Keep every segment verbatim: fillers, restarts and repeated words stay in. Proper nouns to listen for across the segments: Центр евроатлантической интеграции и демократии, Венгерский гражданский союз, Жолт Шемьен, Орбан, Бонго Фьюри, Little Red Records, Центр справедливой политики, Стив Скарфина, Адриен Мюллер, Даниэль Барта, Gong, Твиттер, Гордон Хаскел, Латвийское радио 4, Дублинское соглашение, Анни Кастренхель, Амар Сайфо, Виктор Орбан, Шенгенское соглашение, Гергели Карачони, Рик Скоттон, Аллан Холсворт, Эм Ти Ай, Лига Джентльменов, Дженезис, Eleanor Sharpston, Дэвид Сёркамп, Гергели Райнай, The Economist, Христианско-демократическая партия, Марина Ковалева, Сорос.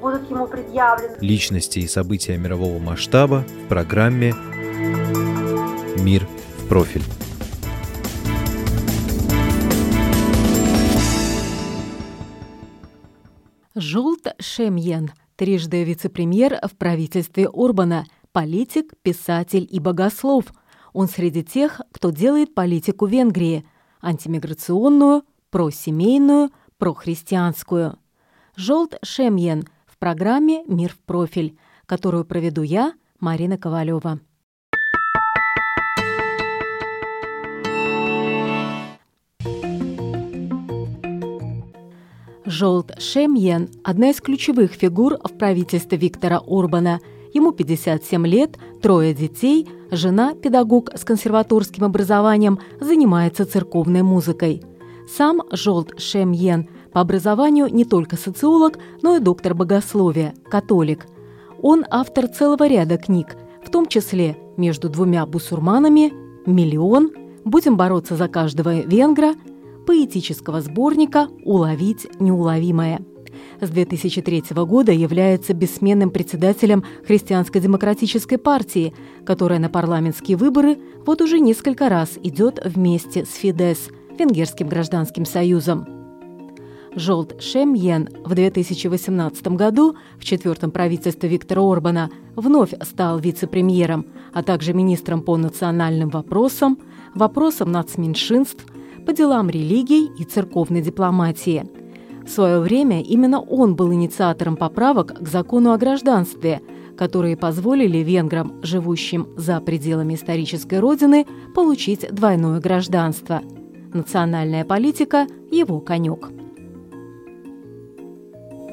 будут ему предъявлены. Личности и события мирового масштаба в программе «Мир в профиль». Жолт Шемьен, трижды вице-премьер в правительстве Орбана, политик, писатель и богослов. Он среди тех, кто делает политику Венгрии – антимиграционную, просемейную, прохристианскую. Жолт Шемьен – программе «Мир в профиль», которую проведу я, Марина Ковалева. Жолт Шемьен – одна из ключевых фигур в правительстве Виктора Орбана. Ему пятьдесят семь лет, трое детей, жена, педагог с консерваторским образованием, занимается церковной музыкой. Сам Жолт Шемьен – по образованию не только социолог, но и доктор богословия, католик. Он автор целого ряда книг, в том числе «Между двумя бусурманами», «Миллион», «Будем бороться за каждого венгра», поэтического сборника «Уловить неуловимое». С две тысячи третьего года является бессменным председателем Христианско-демократической партии, которая на парламентские выборы вот уже несколько раз идет вместе с Фидес, Венгерским гражданским союзом. Жолт Шемьен в две тысячи восемнадцатом году в четвертом правительстве Виктора Орбана вновь стал вице-премьером, а также министром по национальным вопросам, вопросам нацменьшинств, по делам религий и церковной дипломатии. В свое время именно он был инициатором поправок к закону о гражданстве, которые позволили венграм, живущим за пределами исторической родины, получить двойное гражданство. Национальная политика – его конек.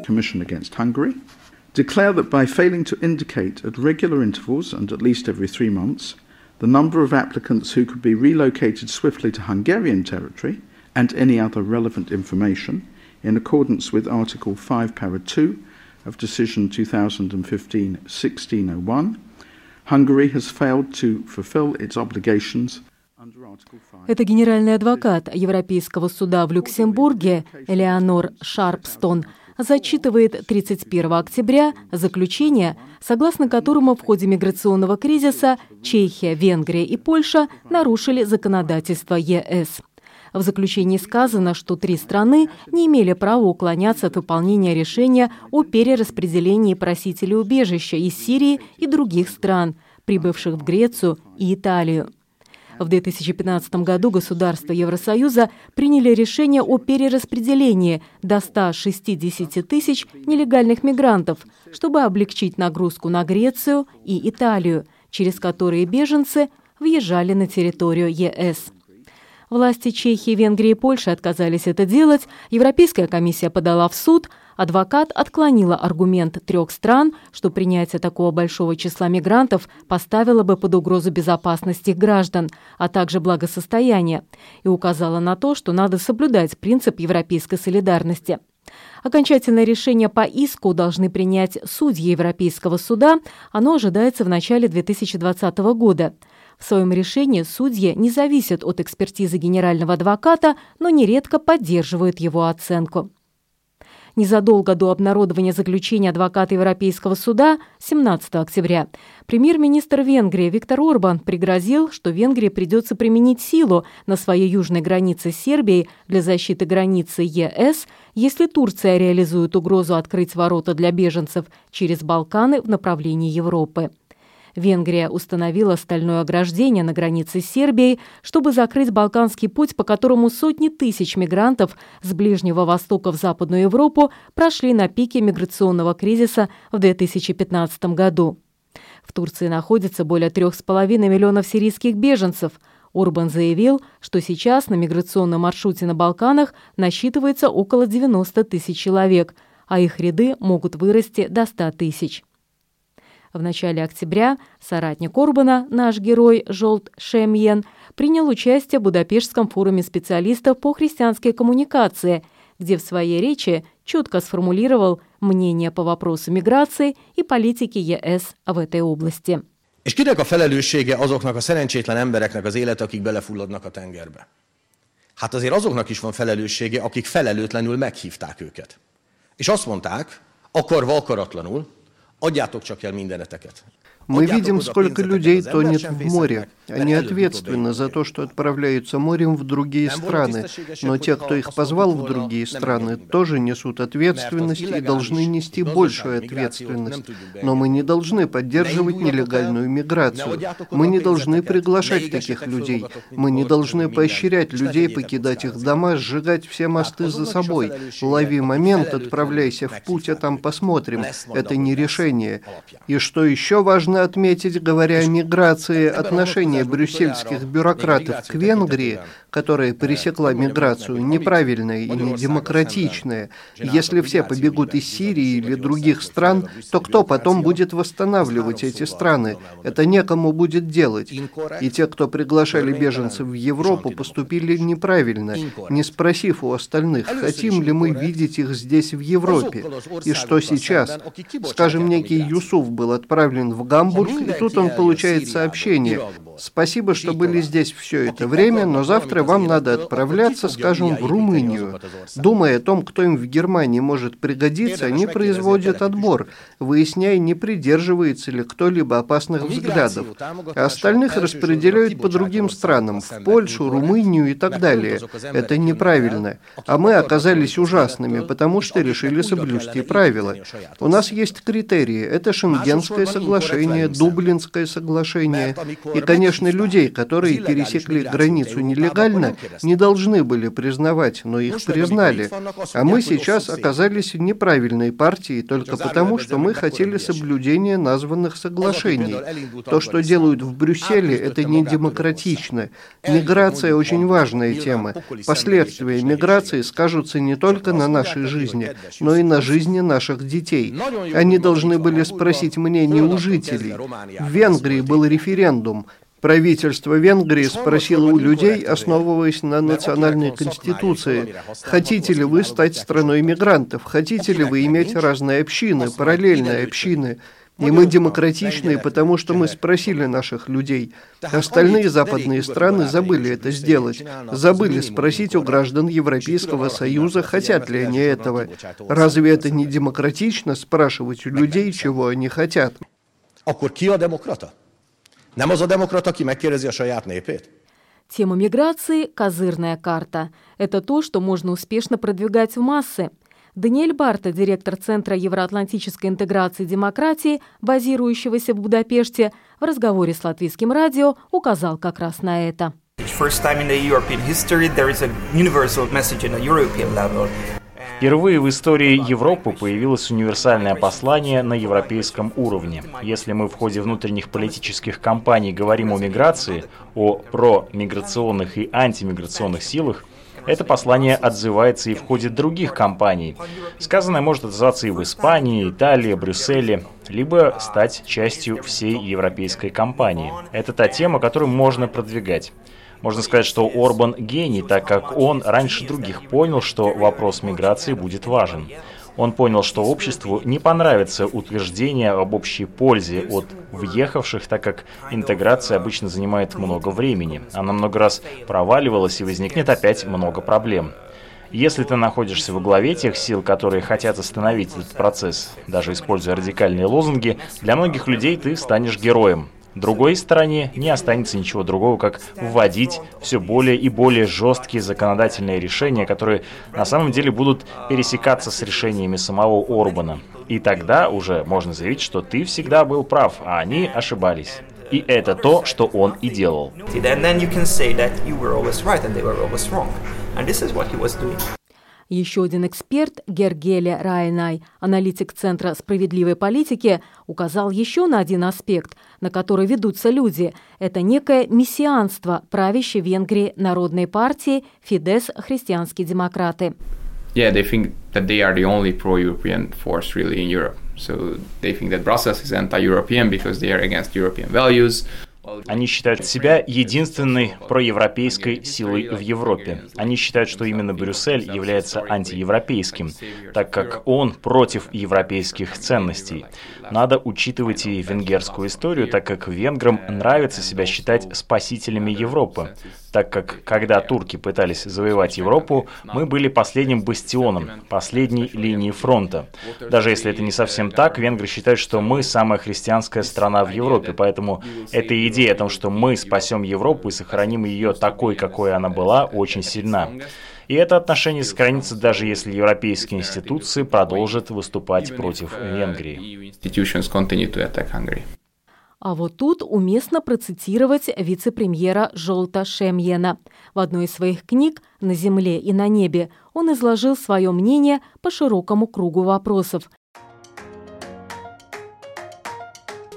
Commission against Hungary, declare that by failing to indicate at regular intervals and at least every three months the number of applicants who could be relocated swiftly to Hungarian territory and any other relevant information in accordance with Article five, Para two of Decision twenty fifteen sixteen oh one, Hungary has failed to fulfill its obligations. Это генеральный адвокат Европейского суда в Люксембурге Eleanor Sharpston зачитывает тридцать первого октября заключение, согласно которому в ходе миграционного кризиса Чехия, Венгрия и Польша нарушили законодательство Е С. В заключении сказано, что три страны не имели права уклоняться от выполнения решения о перераспределении просителей убежища из Сирии и других стран, прибывших в Грецию и Италию. В две тысячи пятнадцатом году государства Евросоюза приняли решение о перераспределении до ста шестидесяти тысяч нелегальных мигрантов, чтобы облегчить нагрузку на Грецию и Италию, через которые беженцы въезжали на территорию Е С. Власти Чехии, Венгрии и Польши отказались это делать, Европейская комиссия подала в суд, адвокат отклонила аргумент трех стран, что принятие такого большого числа мигрантов поставило бы под угрозу безопасность их граждан, а также благосостояние, и указала на то, что надо соблюдать принцип европейской солидарности. Окончательное решение по иску должны принять судьи Европейского суда, оно ожидается в начале две тысячи двадцатого года. В своем решении судьи не зависят от экспертизы генерального адвоката, но нередко поддерживают его оценку. Незадолго до обнародования заключения адвоката Европейского суда семнадцатого октября премьер-министр Венгрии Виктор Орбан пригрозил, что Венгрии придется применить силу на своей южной границе с Сербией для защиты границы Е С, если Турция реализует угрозу открыть ворота для беженцев через Балканы в направлении Европы. Венгрия установила стальное ограждение на границе с Сербией, чтобы закрыть балканский путь, по которому сотни тысяч мигрантов с Ближнего Востока в Западную Европу прошли на пике миграционного кризиса в две тысячи пятнадцатом году. В Турции находится более трех с половиной миллионов сирийских беженцев. Орбан заявил, что сейчас на миграционном маршруте на Балканах насчитывается около девяноста тысяч человек, а их ряды могут вырасти до ста тысяч. В начале октября соратник Орбана, наш герой Жолт Шемьен, принял участие в Будапештском форуме специалистов по христианской коммуникации, где в своей речи четко сформулировал мнение по вопросу миграции и политики ЕС в этой области. És kinek a felelőssége azoknak a szerencsétlen embereknek az élete, akik belefulladnak a tengerbe? Hát azért azoknak is van felelőssége, akik felelőtlenül meghívták őket. És azt mondták, akarva akaratlanul, adjátok csak el mindeneteket. Мы видим, сколько людей тонет в море. Они ответственны за то, что отправляются морем в другие страны. Но те, кто их позвал в другие страны, тоже несут ответственность и должны нести большую ответственность. Но мы не должны поддерживать нелегальную миграцию. Мы не должны приглашать таких людей. Мы не должны поощрять людей покидать их дома, сжигать все мосты за собой. Лови момент, отправляйся в путь, а там посмотрим. Это не решение. И что еще важно отметить, говоря о миграции, отношение брюссельских бюрократов к Венгрии, которая пресекла миграцию, неправильное и недемократичное. Если все побегут из Сирии или других стран, то кто потом будет восстанавливать эти страны? Это некому будет делать. И те, кто приглашали беженцев в Европу, поступили неправильно, не спросив у остальных, хотим ли мы видеть их здесь, в Европе. И что сейчас? Скажем, некий Юсуф был отправлен в Гамбург, и тут он получает сообщение: «Спасибо, что были здесь все это время, но завтра вам надо отправляться, скажем, в Румынию». Думая о том, кто им в Германии может пригодиться, они производят отбор, выясняя, не придерживается ли кто-либо опасных взглядов. А остальных распределяют по другим странам, в Польшу, Румынию и так далее. Это неправильно. А мы оказались ужасными, потому что решили соблюсти правила. У нас есть критерии. Это Шенгенское соглашение, Дублинское соглашение. И, конечно, людей, которые пересекли границу нелегально, не должны были признавать, но их признали. А мы сейчас оказались неправильной партией только потому, что мы хотели соблюдения названных соглашений. То, что делают в Брюсселе, это не демократично. Миграция – очень важная тема. Последствия миграции скажутся не только на нашей жизни, но и на жизни наших детей. Они должны были спросить мнение у жителей. В Венгрии был референдум. Правительство Венгрии спросило у людей, основываясь на национальной конституции: хотите ли вы стать страной мигрантов, хотите ли вы иметь разные общины, параллельные общины. И мы демократичные, потому что мы спросили наших людей. Остальные западные страны забыли это сделать. Забыли спросить у граждан Европейского Союза, хотят ли они этого. Разве это не демократично спрашивать у людей, чего они хотят? Akkor ki a demokrata? Nem az a demokrata, aki megkérdezi a saját népét? Тема миграции – козырная карта. Это то, что можно успешно продвигать в массы. Даниэль Барта, директор Центра евроатлантической интеграции и демократии, базирующегося в Будапеште, в разговоре с Латвийским радио указал как раз на это. Впервые в истории Европы появилось универсальное послание на европейском уровне. Если мы в ходе внутренних политических кампаний говорим о миграции, о промиграционных и антимиграционных силах, это послание отзывается и в ходе других кампаний. Сказанное может отзываться и в Испании, Италии, Брюсселе, либо стать частью всей европейской кампании. Это та тема, которую можно продвигать. Можно сказать, что Орбан гений, так как он раньше других понял, что вопрос миграции будет важен. Он понял, что обществу не понравится утверждение об общей пользе от въехавших, так как интеграция обычно занимает много времени. Она много раз проваливалась, и возникнет опять много проблем. Если ты находишься во главе тех сил, которые хотят остановить этот процесс, даже используя радикальные лозунги, для многих людей ты станешь героем. Другой стороне не останется ничего другого, как вводить все более и более жесткие законодательные решения, которые на самом деле будут пересекаться с решениями самого Орбана. И тогда уже можно заявить, что ты всегда был прав, а они ошибались. И это то, что он и делал. Еще один эксперт, Гергели Райнай, аналитик Центра справедливой политики, указал еще на один аспект, на который ведутся люди. Это некое мессианство правящей Венгрии народной партии Фидес, христианские демократы. yeah, they think that they are the only pro-European force really in Europe. So they think that Brussels is anti-European because they are against European values. Они считают себя единственной проевропейской силой в Европе. Они считают, что именно Брюссель является антиевропейским, так как он против европейских ценностей. Надо учитывать и венгерскую историю, так как венграм нравится себя считать спасителями Европы, так как, когда турки пытались завоевать Европу, мы были последним бастионом, последней линией фронта. Даже если это не совсем так, венгры считают, что мы самая христианская страна в Европе, поэтому это и идея о том, что мы спасем Европу и сохраним ее такой, какой она была, очень сильна. И это отношение сохранится, даже если европейские институции продолжат выступать против Венгрии. А вот тут уместно процитировать вице-премьера Жолта Шемьена. В одной из своих книг «На земле и на небе» он изложил свое мнение по широкому кругу вопросов.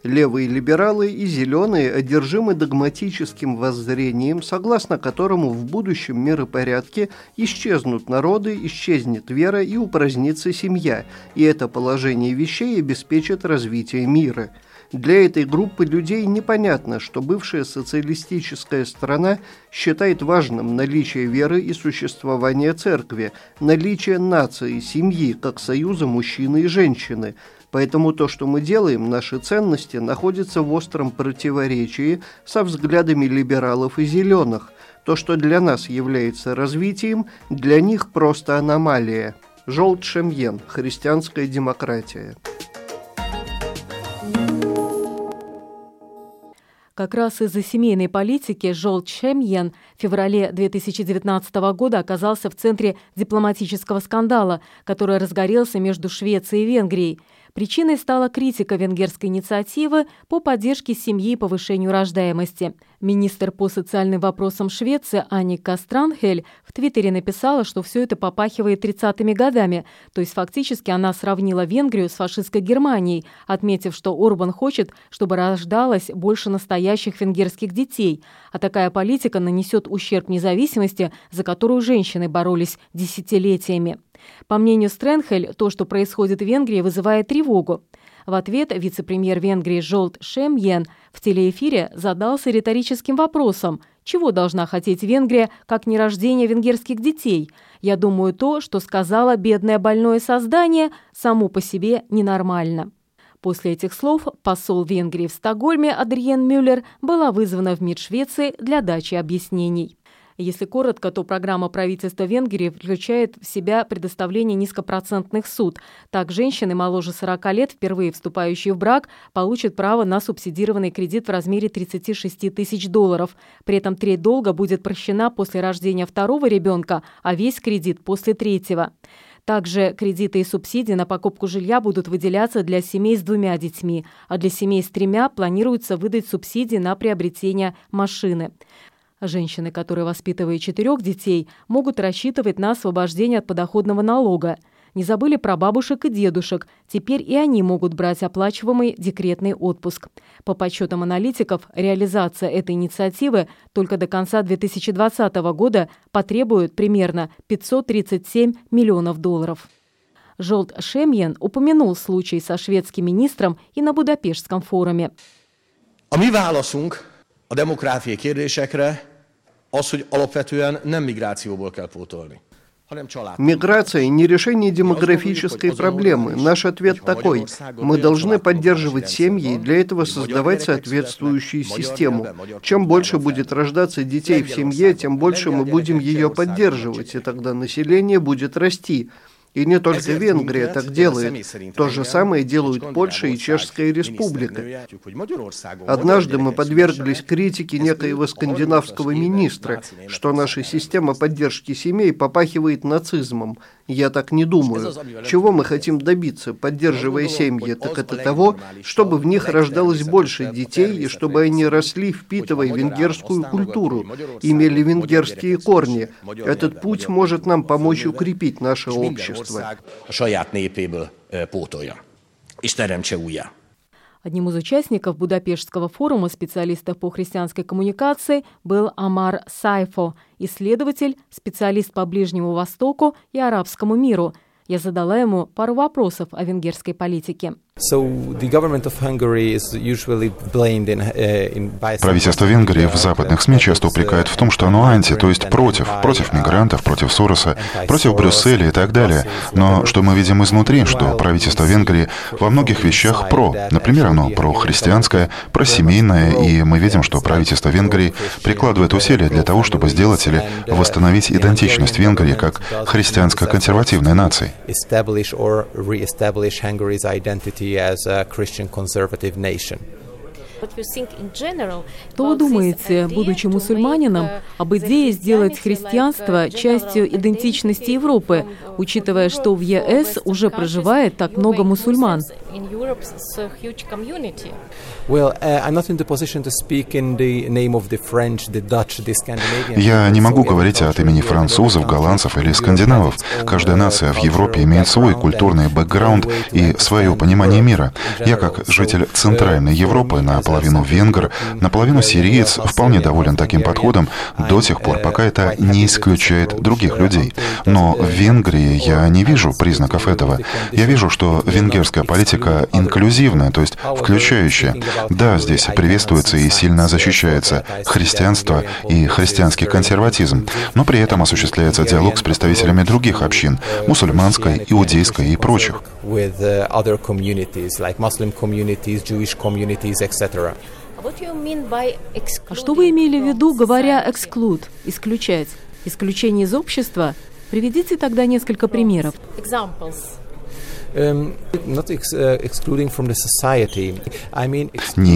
Левые либералы и зеленые одержимы догматическим воззрением, согласно которому в будущем миропорядке исчезнут народы, исчезнет вера и упразднится семья, и это положение вещей обеспечит развитие мира. Для этой группы людей непонятно, что бывшая социалистическая страна считает важным наличие веры и существования церкви, наличие нации, семьи, как союза мужчины и женщины. Поэтому то, что мы делаем, наши ценности, находятся в остром противоречии со взглядами либералов и зеленых. То, что для нас является развитием, для них просто аномалия. Жолт Шемьен. Христианская демократия. Как раз из-за семейной политики Жолт Шемьен в феврале две тысячи девятнадцатого года оказался в центре дипломатического скандала, который разгорелся между Швецией и Венгрией. Причиной стала критика венгерской инициативы по поддержке семьи и повышению рождаемости. Министр по социальным вопросам Швеции Анни Кастренхель в Твиттере написала, что все это попахивает тридцатыми годами, то есть фактически она сравнила Венгрию с фашистской Германией, отметив, что Орбан хочет, чтобы рождалось больше настоящих венгерских детей, а такая политика нанесет ущерб независимости, за которую женщины боролись десятилетиями. По мнению Стренхель, то, что происходит в Венгрии, вызывает тревогу. В ответ вице-премьер Венгрии Жолт Шемьен в телеэфире задался риторическим вопросом: чего должна хотеть Венгрия, как не рождение венгерских детей? Я думаю, то, что сказала бедное больное создание, само по себе ненормально. После этих слов посол Венгрии в Стокгольме Адриен Мюллер была вызвана в МИД Швеции для дачи объяснений. Если коротко, то программа правительства Венгрии включает в себя предоставление низкопроцентных суд. Так, женщины моложе сорока лет, впервые вступающие в брак, получат право на субсидированный кредит в размере тридцать шесть тысяч долларов. При этом треть долга будет прощена после рождения второго ребенка, а весь кредит – после третьего. Также кредиты и субсидии на покупку жилья будут выделяться для семей с двумя детьми, а для семей с тремя планируется выдать субсидии на приобретение машины. Женщины, которые воспитывают четырех детей, могут рассчитывать на освобождение от подоходного налога. Не забыли про бабушек и дедушек. Теперь и они могут брать оплачиваемый декретный отпуск. По подсчетам аналитиков, реализация этой инициативы только до конца две тысячи двадцатого года потребует примерно пятьсот тридцать семь миллионов долларов. Жолт Шемьен упомянул случай со шведским министром и на Будапештском форуме. А мы válaszunk a demográfiai kérdésekre. Миграция – не решение демографической проблемы. Наш ответ такой. Мы должны поддерживать семьи и для этого создавать соответствующую систему. Чем больше будет рождаться детей в семье, тем больше мы будем ее поддерживать, и тогда население будет расти. И не только Венгрия так делает. То же самое делают Польша и Чешская Республика. Однажды мы подверглись критике некоего скандинавского министра, что наша система поддержки семей попахивает нацизмом. Я так не думаю. Чего мы хотим добиться, поддерживая семьи, так это того, чтобы в них рождалось больше детей и чтобы они росли, впитывая венгерскую культуру, имели венгерские корни. Этот путь может нам помочь укрепить наше общество. A saját népéből pótolja, és teremtse újjá. Одним из участников Будапештского форума специалистов по христианской коммуникации был Амар Сайфо, исследователь, специалист по Ближнему Востоку и арабскому миру. Я задала ему пару вопросов о венгерской политике. Правительство Венгрии в западных СМИ часто упрекают в том, что оно анти, то есть против, против мигрантов, против Сороса, против Брюсселя и так далее. Но что мы видим изнутри, что правительство Венгрии во многих вещах про. Например, оно прохристианское, просемейное, и мы видим, что правительство Венгрии прикладывает усилия для того, чтобы сделать или восстановить идентичность Венгрии как христианско-консервативной нации. As a Christian conservative nation. Что вы думаете, будучи мусульманином, об идее сделать христианство частью идентичности Европы, учитывая, что в Е С уже проживает так много мусульман? Я не могу говорить от имени французов, голландцев или скандинавов. Каждая нация в Европе имеет свой культурный бэкграунд и свое понимание мира. Я, как житель Центральной Европы, на наполовину венгр, наполовину сириец, вполне доволен таким подходом до тех пор, пока это не исключает других людей. Но в Венгрии я не вижу признаков этого. Я вижу, что венгерская политика инклюзивная, то есть включающая. Да, здесь приветствуется и сильно защищается христианство и христианский консерватизм, но при этом осуществляется диалог с представителями других общин, мусульманской, иудейской и прочих. А что вы имели в виду, говоря «exclude» — «исключать»? Исключение из общества? Приведите тогда несколько примеров. Не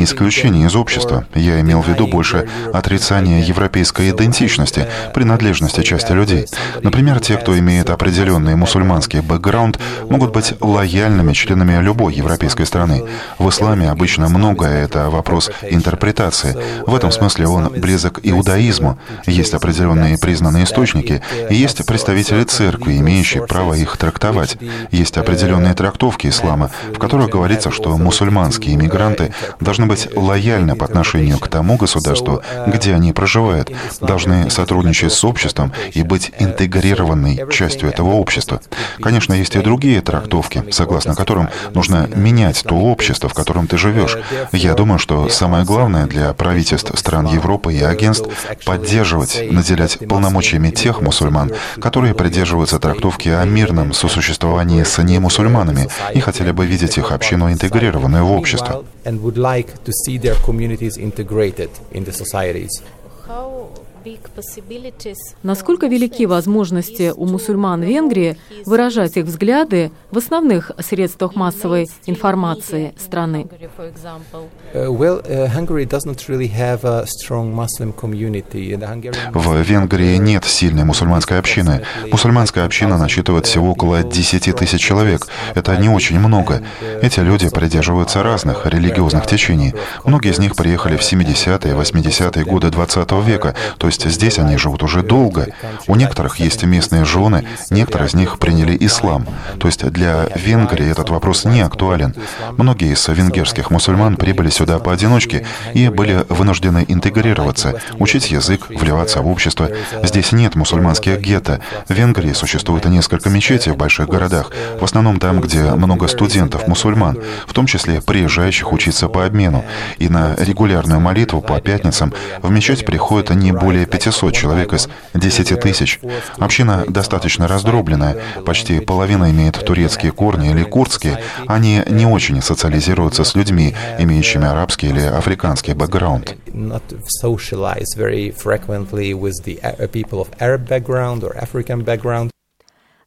исключение из общества. Я имел в виду больше отрицание европейской идентичности, принадлежности части людей. Например, те, кто имеет определенный мусульманский бэкграунд, могут быть лояльными членами любой европейской страны. В исламе обычно многое — это вопрос интерпретации. В этом смысле он близок к иудаизму. Есть определенные признанные источники, и есть представители церкви, имеющие право их трактовать. Есть определенные трактовки ислама, в которых говорится, что мусульманские иммигранты должны быть лояльны по отношению к тому государству, где они проживают, должны сотрудничать с обществом и быть интегрированной частью этого общества. Конечно, есть и другие трактовки, согласно которым нужно менять то общество, в котором ты живешь. Я думаю, что самое главное для правительств стран Европы и агентств — поддерживать, наделять полномочиями тех мусульман, которые придерживаются трактовки о мирном сосуществовании с немусульманами, и хотели бы видеть их общину интегрированную в общество. Насколько велики возможности у мусульман Венгрии выражать их взгляды в основных средствах массовой информации страны? В Венгрии нет сильной мусульманской общины. Мусульманская община насчитывает всего около десять тысяч человек. Это не очень много. Эти люди придерживаются разных религиозных течений. Многие из них приехали в семидесятые, восьмидесятые годы двадцатого века, то есть здесь они живут уже долго. У некоторых есть местные жены, некоторые из них приняли ислам. То есть для Венгрии этот вопрос не актуален. Многие из венгерских мусульман прибыли сюда поодиночке и были вынуждены интегрироваться, учить язык, вливаться в общество. Здесь нет мусульманских гетто. В Венгрии существует несколько мечетей в больших городах, в основном там, где много студентов-мусульман, в том числе приезжающих учиться по обмену. И на регулярную молитву по пятницам в мечеть приходят не более пятьсот человек из десяти тысяч. Община достаточно раздробленная. Почти половина имеет турецкие корни или курдские. Они не очень социализируются с людьми, имеющими арабский или африканский бэкграунд.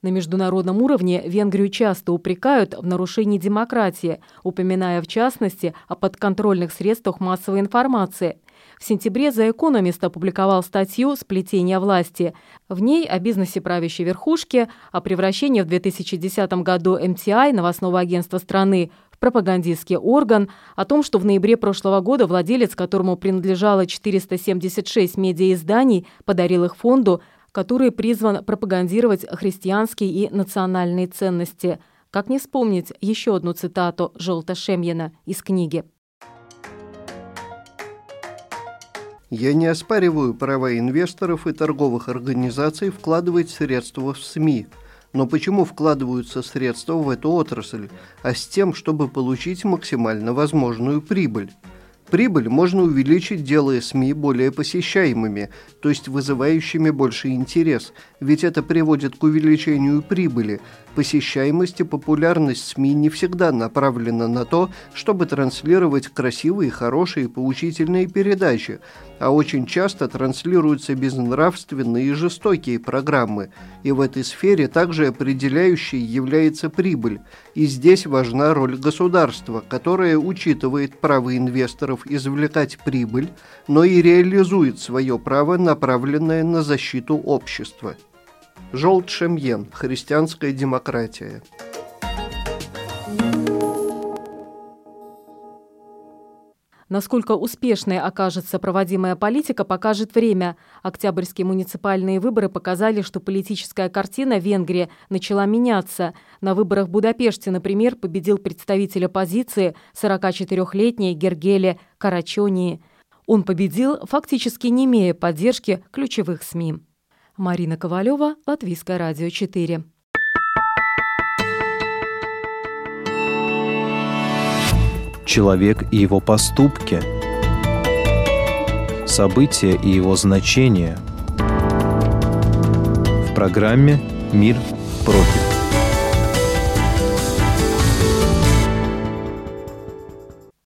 На международном уровне Венгрию часто упрекают в нарушении демократии, упоминая в частности о подконтрольных средствах массовой информации. В сентябре The Economist опубликовал статью «Сплетение власти». В ней о бизнесе правящей верхушки, о превращении в две тысячи десятом году Эм Ти Ай, новостного агентства страны, в пропагандистский орган, о том, что в ноябре прошлого года владелец, которому принадлежало четыреста семьдесят шесть медиаизданий, подарил их фонду, который призван пропагандировать христианские и национальные ценности. Как не вспомнить еще одну цитату Жолта Шемьена из книги. Я не оспариваю права инвесторов и торговых организаций вкладывать средства в СМИ. Но почему вкладываются средства в эту отрасль? А с тем, чтобы получить максимально возможную прибыль. Прибыль можно увеличить, делая СМИ более посещаемыми, то есть вызывающими больше интерес, ведь это приводит к увеличению прибыли. Посещаемость и популярность СМИ не всегда направлена на то, чтобы транслировать красивые, хорошие, поучительные передачи, а очень часто транслируются безнравственные и жестокие программы, и в этой сфере также определяющей является прибыль. И здесь важна роль государства, которое учитывает право инвесторов извлекать прибыль, но и реализует свое право, направленное на защиту общества. Жолт Шемьен. Христианская демократия. Насколько успешной окажется проводимая политика, покажет время. Октябрьские муниципальные выборы показали, что политическая картина в Венгрии начала меняться. На выборах в Будапеште, например, победил представитель оппозиции сорокачетырёхлетний Гергели Карачони. Он победил, фактически не имея поддержки ключевых СМИ. Марина Ковалева, Латвийское радио четыре. Человек и его поступки, события и его значения. В программе «Мир. Профиль».